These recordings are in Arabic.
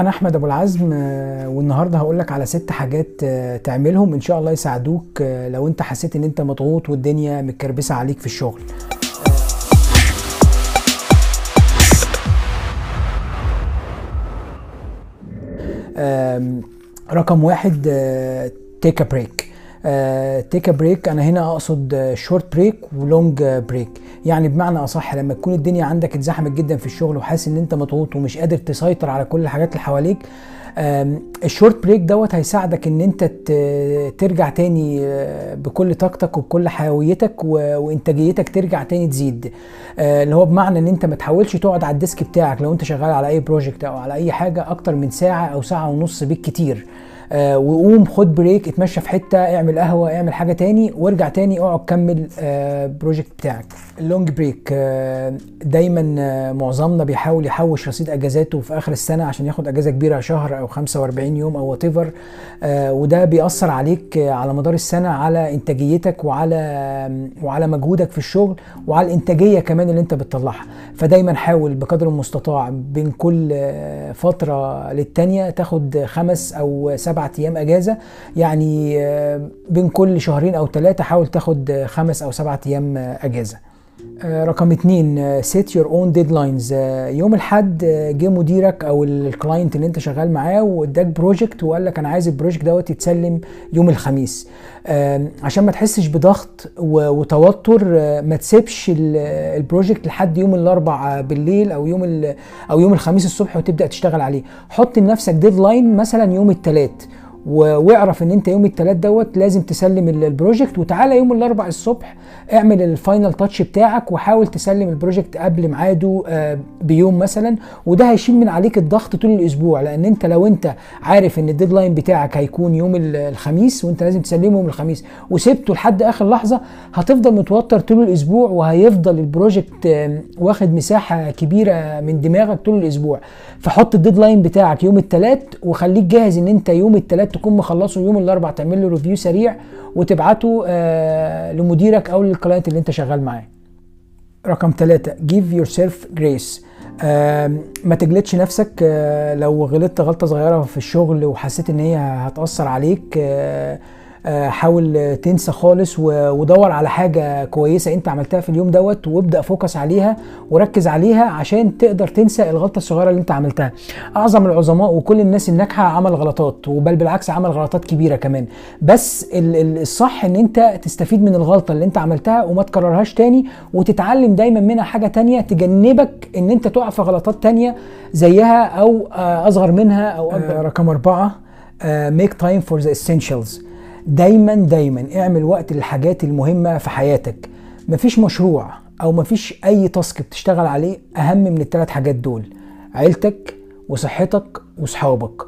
أنا أحمد أبو العزم، والنهاردة هقولك على 6 حاجات تعملهم إن شاء الله يساعدوك لو أنت حسيت إن أنت مضغوط والدنيا متكربسة عليك في الشغل. رقم 1 take a break. تيك بريك، انا هنا اقصد شورت بريك ولونج بريك، يعني بمعنى اصح لما تكون الدنيا عندك اتزحمت جدا في الشغل وحاسس ان انت مضغوط ومش قادر تسيطر على كل الحاجات اللي حواليك، الشورت بريك دوت هيساعدك ان انت ترجع تاني بكل طاقتك وبكل حيويتك وانتاجيتك ترجع تاني تزيد، اللي هو بمعنى ان انت ما تحاولش تقعد على الديسك بتاعك لو انت شغال على اي بروجكت او على اي حاجه اكتر من ساعه او ساعه ونص بالكتير. وقوم خد بريك، اتمشى في حته، اعمل قهوه، اعمل حاجه تاني وارجع تاني اقعد كمل بروجكت بتاعك. اللونج بريك دايما معظمنا بيحاول يحوش رصيد اجازاته في اخر السنه عشان ياخد اجازه كبيره شهر او 45 يوم او وات ايفر، وده بيأثر عليك على مدار السنه على انتاجيتك وعلى مجهودك في الشغل وعلى الانتاجيه كمان اللي انت بتطلعها. فدايما حاول بقدر المستطاع بين كل فتره للتانيه تاخد 5 أو 7 أيام اجازه، يعني بين كل شهرين او 3 حاول تاخد 5 أو 7 أيام اجازه. رقم 2 set your own deadlines. يوم الحد جه مديرك او الكلاينت اللي انت شغال معاه واداك بروجكت وقال لك انا عايز البروجكت دوت يتسلم يوم الخميس، عشان ما تحسش بضغط وتوتر ما تسيبش البروجكت لحد يوم الاربع بالليل او يوم الخميس الصبح وتبدا تشتغل عليه. حط لنفسك ديدلاين مثلا يوم الثلاث، واعرف ان انت يوم الثلاث دوت لازم تسلم البروجكت، وتعالى يوم الاربع الصبح اعمل الفاينل تاتش بتاعك وحاول تسلم البروجكت قبل ميعاده بيوم مثلا، وده هيشيل من عليك الضغط طول الاسبوع. لان انت لو انت عارف ان الديدلاين بتاعك هيكون يوم الخميس وانت لازم تسلمه يوم الخميس وسبته لحد اخر لحظه، هتفضل متوتر طول الاسبوع وهيفضل البروجكت واخد مساحه كبيره من دماغك طول الاسبوع. فحط الديدلاين بتاعك يوم الثلاث وخليك جاهز ان انت يوم الثلاث تكون مخلصه، يوم الاربع تعمل له ريفيو سريع وتبعته لمديرك او للكلاينت اللي انت شغال معاه. رقم 3 give yourself grace. ما تجلدش نفسك لو غلطت غلطه صغيره في الشغل وحسيت ان هي هتاثر عليك، حاول تنسى خالص ودور على حاجه كويسه انت عملتها في اليوم دوت وابدا فوكس عليها وركز عليها عشان تقدر تنسى الغلطه الصغيره اللي انت عملتها. اعظم العظماء وكل الناس الناجحه عمل غلطات، وبل بالعكس عمل غلطات كبيره كمان، بس الصح ان انت تستفيد من الغلطه اللي انت عملتها وما تكررهاش تاني وتتعلم دايما منها حاجه تانيه تجنبك ان انت تقع في غلطات تانيه زيها او اصغر منها او اكبر. رقم 4 make time for the essentials. دايما اعمل وقت للحاجات المهمة في حياتك. مفيش مشروع او مفيش اي تاسك بتشتغل عليه اهم من ال3 حاجات دول، عيلتك وصحتك وصحابك.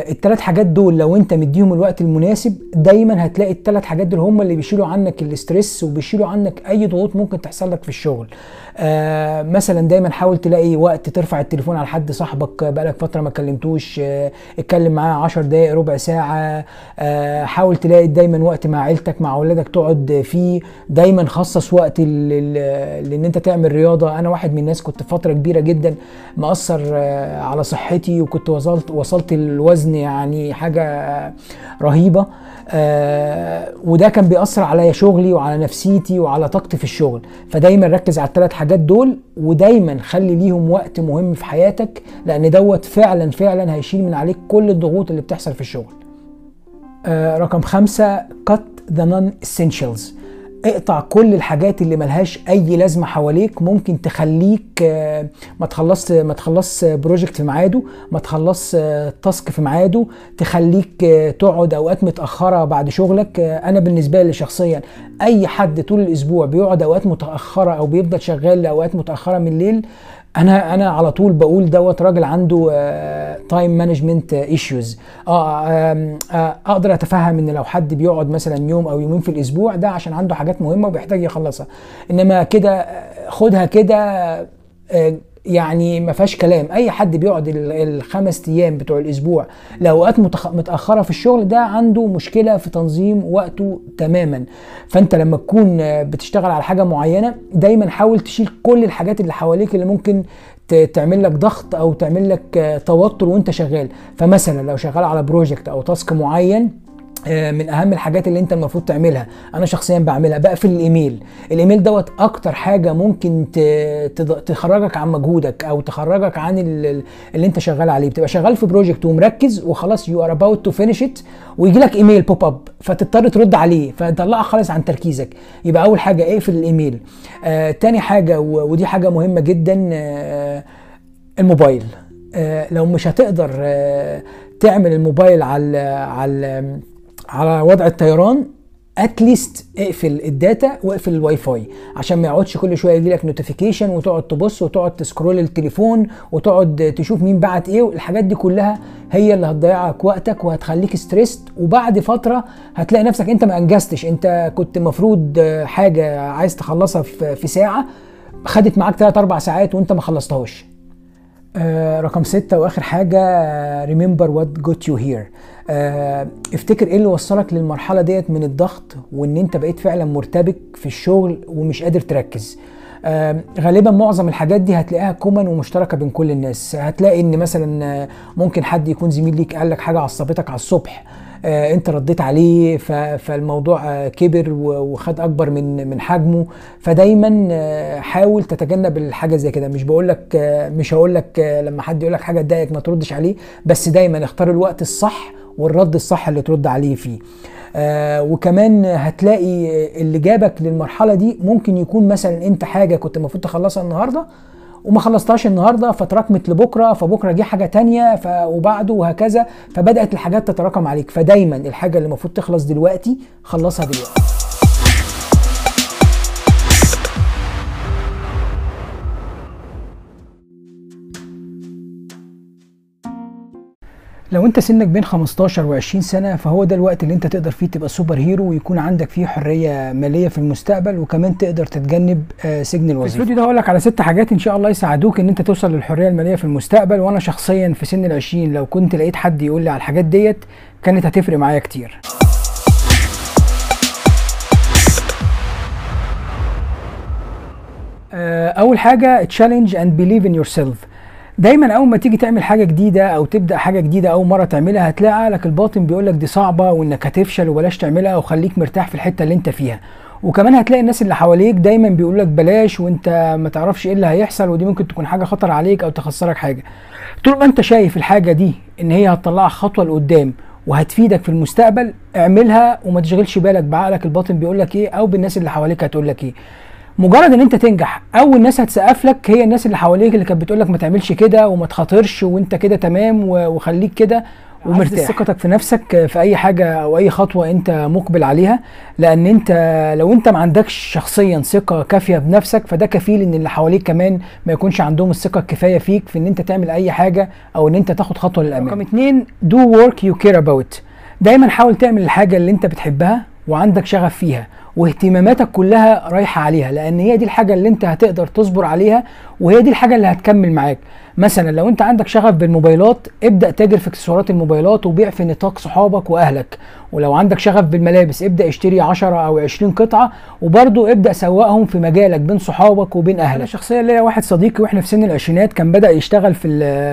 ال3 حاجات دول لو انت مديهم الوقت المناسب دايما هتلاقي ال3 حاجات دول هم اللي بيشيلوا عنك الاسترس وبيشيلوا عنك اي ضغوط ممكن تحصل لك في الشغل. مثلا دايما حاول تلاقي وقت ترفع التليفون على حد صاحبك بقالك فتره ما كلمتوش، اتكلم معاه 10 دقايق ربع ساعه، حاول تلاقي دايما وقت مع عيلتك مع اولادك تقعد فيه، دايما خصص وقت لان انت تعمل رياضه. انا واحد من الناس كنت فتره كبيره جدا مأثر على صحتي وكنت وصلت الوزن يعني حاجه رهيبه، وده كان بيأثر على شغلي وعلى نفسيتي وعلى طاقتي في الشغل. فدايما ركز على ال3 حاجات دول ودايما خلي ليهم وقت مهم في حياتك، لان دوت فعلا هيشيل من عليك كل الضغوط اللي بتحصل في الشغل. رقم 5 cut the non-essentials. اقطع كل الحاجات اللي ملهاش اي لازمه حواليك، ممكن تخليك ما تخلص بروجكت في ميعاده، ما تخلص تاسك في ميعاده، تخليك تقعد اوقات متاخره بعد شغلك. انا بالنسبه لي شخصيا اي حد طول الاسبوع بيقعد اوقات متاخره او بيفضل شغال لاوقات متاخره من الليل، انا على طول بقول دوت راجل عنده تايم مانجمنت ايشوز. اقدر اتفهم ان لو حد بيقعد مثلا يوم او يومين في الاسبوع ده عشان عنده حاجات مهمه وبيحتاج يخلصها، انما كده خدها كده يعني ما فيهاش كلام. اي حد بيقعد الخمس ايام بتوع الاسبوع لاوقات متاخره في الشغل ده عنده مشكله في تنظيم وقته تماما. فانت لما تكون بتشتغل على حاجه معينه دايما حاول تشيل كل الحاجات اللي حواليك اللي ممكن تعمل لك ضغط او تعمل لك توتر وانت شغال. فمثلا لو شغال على بروجكت او تاسك معين، من اهم الحاجات اللي انت المفروض تعملها، انا شخصيا بعملها، بقفل الايميل دوت اكتر حاجه ممكن تخرجك عن مجهودك او تخرجك عن اللي انت شغال عليه. بتبقى شغال في بروجكت ومركز وخلاص يو ار اباوت تو فينيش ات ويجي لك ايميل بوب اب فتضطر ترد عليه فتطلعه خالص عن تركيزك. يبقى اول حاجه اقفل الايميل. تاني حاجه ودي حاجه مهمه جدا، الموبايل. لو مش هتقدر تعمل الموبايل على وضع الطيران، اتليست اقفل الداتا واقفل الواي فاي عشان ما يقعدش كل شويه يجي لك نوتيفيكيشن وتقعد تبص وتقعد تسكرول التليفون وتقعد تشوف مين بعت ايه. والحاجات دي كلها هي اللي هتضيعك وقتك وهتخليك ستريسد، وبعد فتره هتلاقي نفسك انت ما انجزتش. انت كنت مفروض حاجه عايز تخلصها في ساعه، خدت معاك 3-4 ساعات وانت ما خلصتهاش. رقم 6 واخر حاجه، remember what got you here. افتكر ايه اللي وصلك للمرحله ديت من الضغط وان انت بقيت فعلا مرتبك في الشغل ومش قادر تركز. غالبا معظم الحاجات دي هتلاقيها كومن ومشتركه بين كل الناس. هتلاقي ان مثلا ممكن حد يكون زميل ليك قال لك حاجه عصبتك على الصبح، انت رديت عليه فالموضوع كبر وخد اكبر من حجمه. فدايما حاول تتجنب الحاجه زي كده. مش هقول لك لما حد يقول لك حاجه تضايقك ما تردش عليه، بس دايما اختار الوقت الصح والرد الصح اللي ترد عليه فيه. وكمان هتلاقي اللي جابك للمرحله دي ممكن يكون مثلا انت حاجه كنت المفروض تخلصها النهارده وما خلصتهاش النهارده فتراكمت لبكره، فبكره جه حاجه ثانيه وبعده وهكذا، فبدات الحاجات تتراكم عليك. فدايما الحاجه اللي المفروض تخلص دلوقتي خلصها دلوقتي. لو انت سنك بين 15 و 20 سنه فهو ده الوقت اللي انت تقدر فيه تبقى سوبر هيرو ويكون عندك فيه حريه ماليه في المستقبل، وكمان تقدر تتجنب سجن الوظيفه. الفيديو ده هقول لك على 6 حاجات ان شاء الله يساعدوك ان انت توصل للحريه الماليه في المستقبل. وانا شخصيا في سن ال20 لو كنت لقيت حد يقول لي على الحاجات ديت كانت هتفرق معايا كتير. اول حاجه تشالنج اند بيليف ان يور سيلف. دايما اول ما تيجي تعمل حاجه جديده او تبدا حاجه جديده اول مره تعملها هتلاقي عقلك الباطن بيقولك دي صعبه وانك هتفشل وبلاش تعملها وخليك مرتاح في الحته اللي انت فيها. وكمان هتلاقي الناس اللي حواليك دايما بيقولك بلاش وانت ما تعرفش ايه اللي هيحصل ودي ممكن تكون حاجه خطر عليك او تخسرك حاجه. طول ما انت شايف الحاجه دي ان هي هتطلعك خطوه لقدام وهتفيدك في المستقبل اعملها وما تشغلش بالك بعقلك الباطن بيقولك ايه او بالناس اللي حواليك هتقولك ايه. مجرد ان انت تنجح اول ناس هتسقف لك هي الناس اللي حواليك اللي كانت بتقول لك ما تعملش كده وما تخاطرش وانت كده تمام وخليك كده ومرتاح. ثقتك في نفسك في اي حاجه او اي خطوه انت مقبل عليها، لان انت لو انت ما عندكش شخصيا ثقه كافيه بنفسك فده كفيل ان اللي حواليك كمان ما يكونش عندهم الثقه الكفايه فيك في ان انت تعمل اي حاجه او ان انت تاخد خطوه للامام. رقم 2 دو ورك يو كير اباوت. دايما حاول تعمل الحاجه اللي انت بتحبها وعندك شغف فيها واهتماماتك كلها رايحه عليها، لان هي دي الحاجه اللي انت هتقدر تصبر عليها وهي دي الحاجه اللي هتكمل معاك. مثلا لو انت عندك شغف بالموبايلات ابدا تاجر في اكسسوارات الموبايلات وبيع في نطاق صحابك واهلك. ولو عندك شغف بالملابس ابدا اشتري 10 او 20 قطعه وبرده ابدا سوقهم في مجالك بين صحابك وبين اهلك. انا شخصيا ليا واحد صديقي واحنا في سن العشرينات كان بدا يشتغل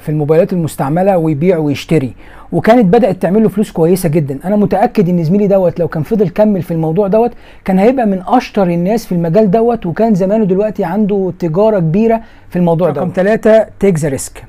في الموبايلات المستعمله ويبيع ويشتري وكانت بدات تعمل له فلوس كويسه جدا. انا متاكد ان زميلي دوت لو كان فضل كمل في الموضوع دوت كان هيبقى من اشطر الناس في المجال دوت وكان زمانه دلوقتي عنده تجاره كبيره في الموضوع دوت. رقم 3 تيك ذا ريسك.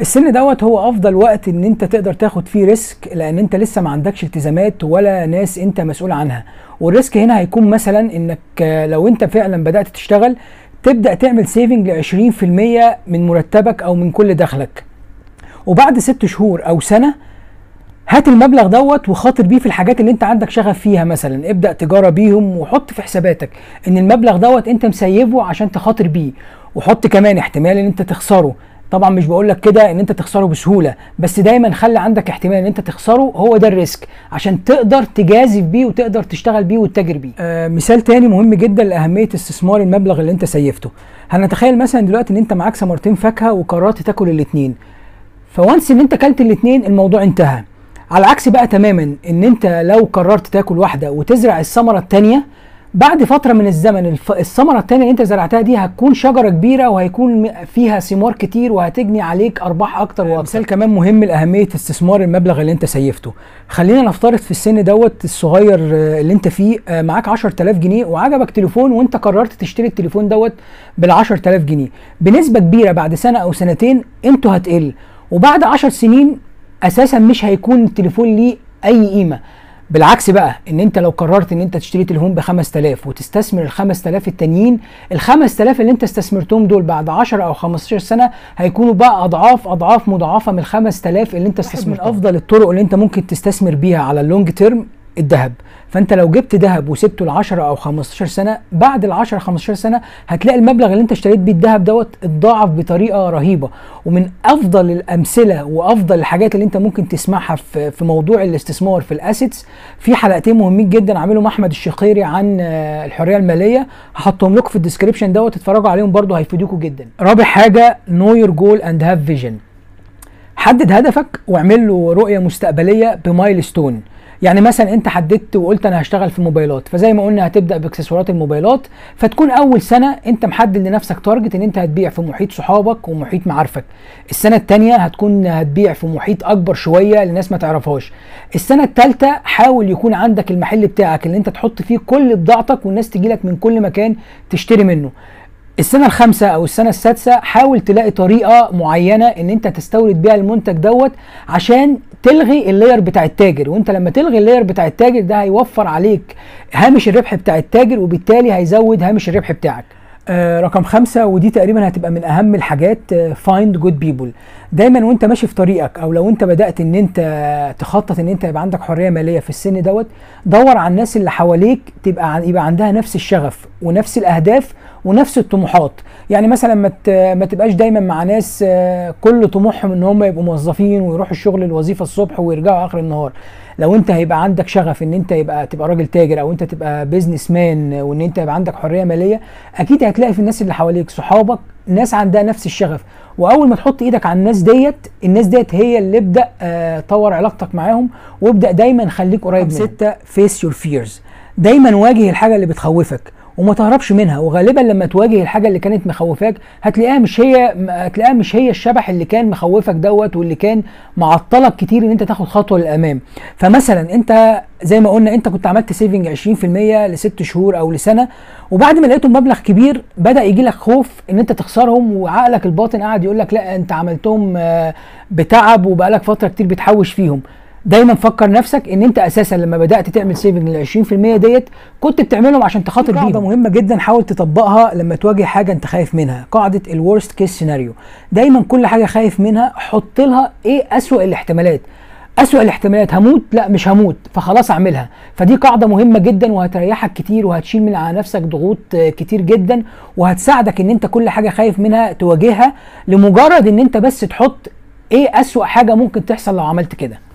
السن دوت هو افضل وقت ان انت تقدر تاخد فيه ريسك، لان انت لسه ما عندكش التزامات ولا ناس انت مسؤول عنها. والريسك هنا هيكون مثلا انك لو انت فعلا بدات تشتغل تبدا تعمل سيفنج ل 20% من مرتبك او من كل دخلك، وبعد 6 شهور او سنه هات المبلغ دوت وخاطر بيه في الحاجات اللي انت عندك شغف فيها. مثلا ابدأ تجارة بيهم وحط في حساباتك ان المبلغ دوت انت مسيبه عشان تخاطر بيه، وحط كمان احتمال ان انت تخسره طبعا مش بقول لك كده ان انت تخسره بسهوله، بس دايما خلي عندك احتمال ان انت تخسره، هو ده الريسك عشان تقدر تجازف بيه وتقدر تشتغل بيه وتتاجر بيه. مثال تاني مهم جدا لاهميه استثمار المبلغ اللي انت سيفته. هنتخيل مثلا دلوقتي ان انت معاك ثمرتين فاكهه وقررت تاكل الاثنين، فوانس ان انت اكلت الاثنين الموضوع انتهى. على عكس بقى تماما ان انت لو قررت تاكل واحده وتزرع الثمره الثانيه، بعد فتره من الزمن الثمره الثانيه اللي انت زرعتها دي هتكون شجره كبيره وهيكون فيها ثمار كتير وهتجني عليك ارباح اكتر واكتر. مثال كمان مهم لاهميه استثمار المبلغ اللي انت سيفته. خلينا نفترض في السن دوت الصغير اللي انت فيه معاك 10000 جنيه وعجبك تليفون، وانت قررت تشتري التليفون دوت بال 10000 جنيه بنسبه كبيره. بعد سنه او سنتين قيمته هتقل، وبعد 10 سنين اساسا مش هيكون التليفون ليه اي قيمه. بالعكس بقى ان انت لو قررت ان انت تشتري تليفون ب 5000 وتستثمر ال 5000 التانيين، ال 5000 اللي انت استثمرتهم دول بعد 10 او 15 سنه هيكونوا بقى اضعاف مضاعفه من ال 5000 اللي انت استثمرتهم. من افضل الطرق اللي انت ممكن تستثمر بيها على اللونج تيرم الذهب. فانت لو جبت ذهب وسبته ل 10 او 15 سنه، بعد ال 10 15 سنه هتلاقي المبلغ اللي انت اشتريت بيه الذهب دوت اتضاعف بطريقه رهيبه. ومن افضل الامثله وافضل الحاجات اللي انت ممكن تسمعها في موضوع الاستثمار في الاسيتس، في حلقتين مهمين جدا عاملهم احمد الشقيري عن الحريه الماليه، هحطهم لكم في الديسكربشن دوت، اتفرجوا عليهم برده هيفيدوكم جدا. رابع حاجه نو يور جول اند هاف فيجن. حدد هدفك واعمل له رؤيه مستقبليه بمايلستون. يعني مثلا انت حددت وقلت انا هشتغل في الموبايلات، فزي ما قلنا هتبدا باكسسوارات الموبايلات، فتكون اول سنه انت محدد لنفسك تارجت ان انت هتبيع في محيط صحابك ومحيط معارفك. السنه الثانيه هتكون هتبيع في محيط اكبر شويه لناس ما تعرفهاش. السنه الثالثه حاول يكون عندك المحل بتاعك اللي انت تحط فيه كل بضاعتك والناس تجي لك من كل مكان تشتري منه. السنة الخامسة أو السنة السادسة حاول تلاقي طريقة معينة إن أنت تستورد بيها المنتج دوت عشان تلغي اللاير بتاع التاجر، وأنت لما تلغي اللاير بتاع التاجر ده هيوفر عليك هامش الربح بتاع التاجر، وبالتالي هيزود هامش الربح بتاعك. رقم 5 ودي تقريبا هتبقى من اهم الحاجات، فايند جود بيبل. دايما وانت ماشي في طريقك او لو انت بدات ان انت تخطط ان انت يبقى عندك حريه ماليه في السن دوت، دور على الناس اللي حواليك يبقى عندها نفس الشغف ونفس الاهداف ونفس الطموحات. يعني مثلا ما تبقاش دايما مع ناس كل طموحهم ان هم يبقوا موظفين ويروحوا الشغل الوظيفه الصبح ويرجعوا اخر النهار. لو انت هيبقى عندك شغف ان انت تبقى راجل تاجر او انت تبقى بيزنس مان وان انت يبقى عندك حريه ماليه، اكيد هتلاقي في الناس اللي حواليك صحابك ناس عندها نفس الشغف، واول ما تحط ايدك على الناس ديت هي اللي ابدا طور علاقتك معاهم، وابدا دايما خليك قريب منهم. 6 فيس يور فيرز. دايما واجه الحاجه اللي بتخوفك وما تهربش منها، وغالبا لما تواجه الحاجه اللي كانت مخوفاك هتلاقيها مش هي الشبح اللي كان مخوفك دوت واللي كان معطلك كتير ان انت تاخد خطوه للامام. فمثلا انت زي ما قلنا انت كنت عملت سيفنج 20% لست شهور او لسنه، وبعد ما لقيتهم مبلغ كبير بدا يجي لك خوف ان انت تخسرهم، وعقلك الباطن قاعد يقول لك لا انت عملتهم بتعب وبقالك فتره كتير بتحوش فيهم. دايما فكر نفسك ان انت اساسا لما بدات تعمل سيفنج ل 20% ديت كنت بتعملهم عشان تخاطر بيهم. قاعده مهمه جدا حاول تطبقها لما تواجه حاجه انت خايف منها، قاعده الورست كيس سيناريو. دايما كل حاجه خايف منها حط لها ايه اسوأ الاحتمالات. اسوأ الاحتمالات هموت؟ لا مش هموت، فخلاص اعملها. فدي قاعده مهمه جدا وهتريحك كتير وهتشيل من على نفسك ضغوط كتير جدا، وهتساعدك ان انت كل حاجه خايف منها تواجهها لمجرد ان انت بس تحط ايه اسوأ حاجه ممكن تحصل لو عملت كده.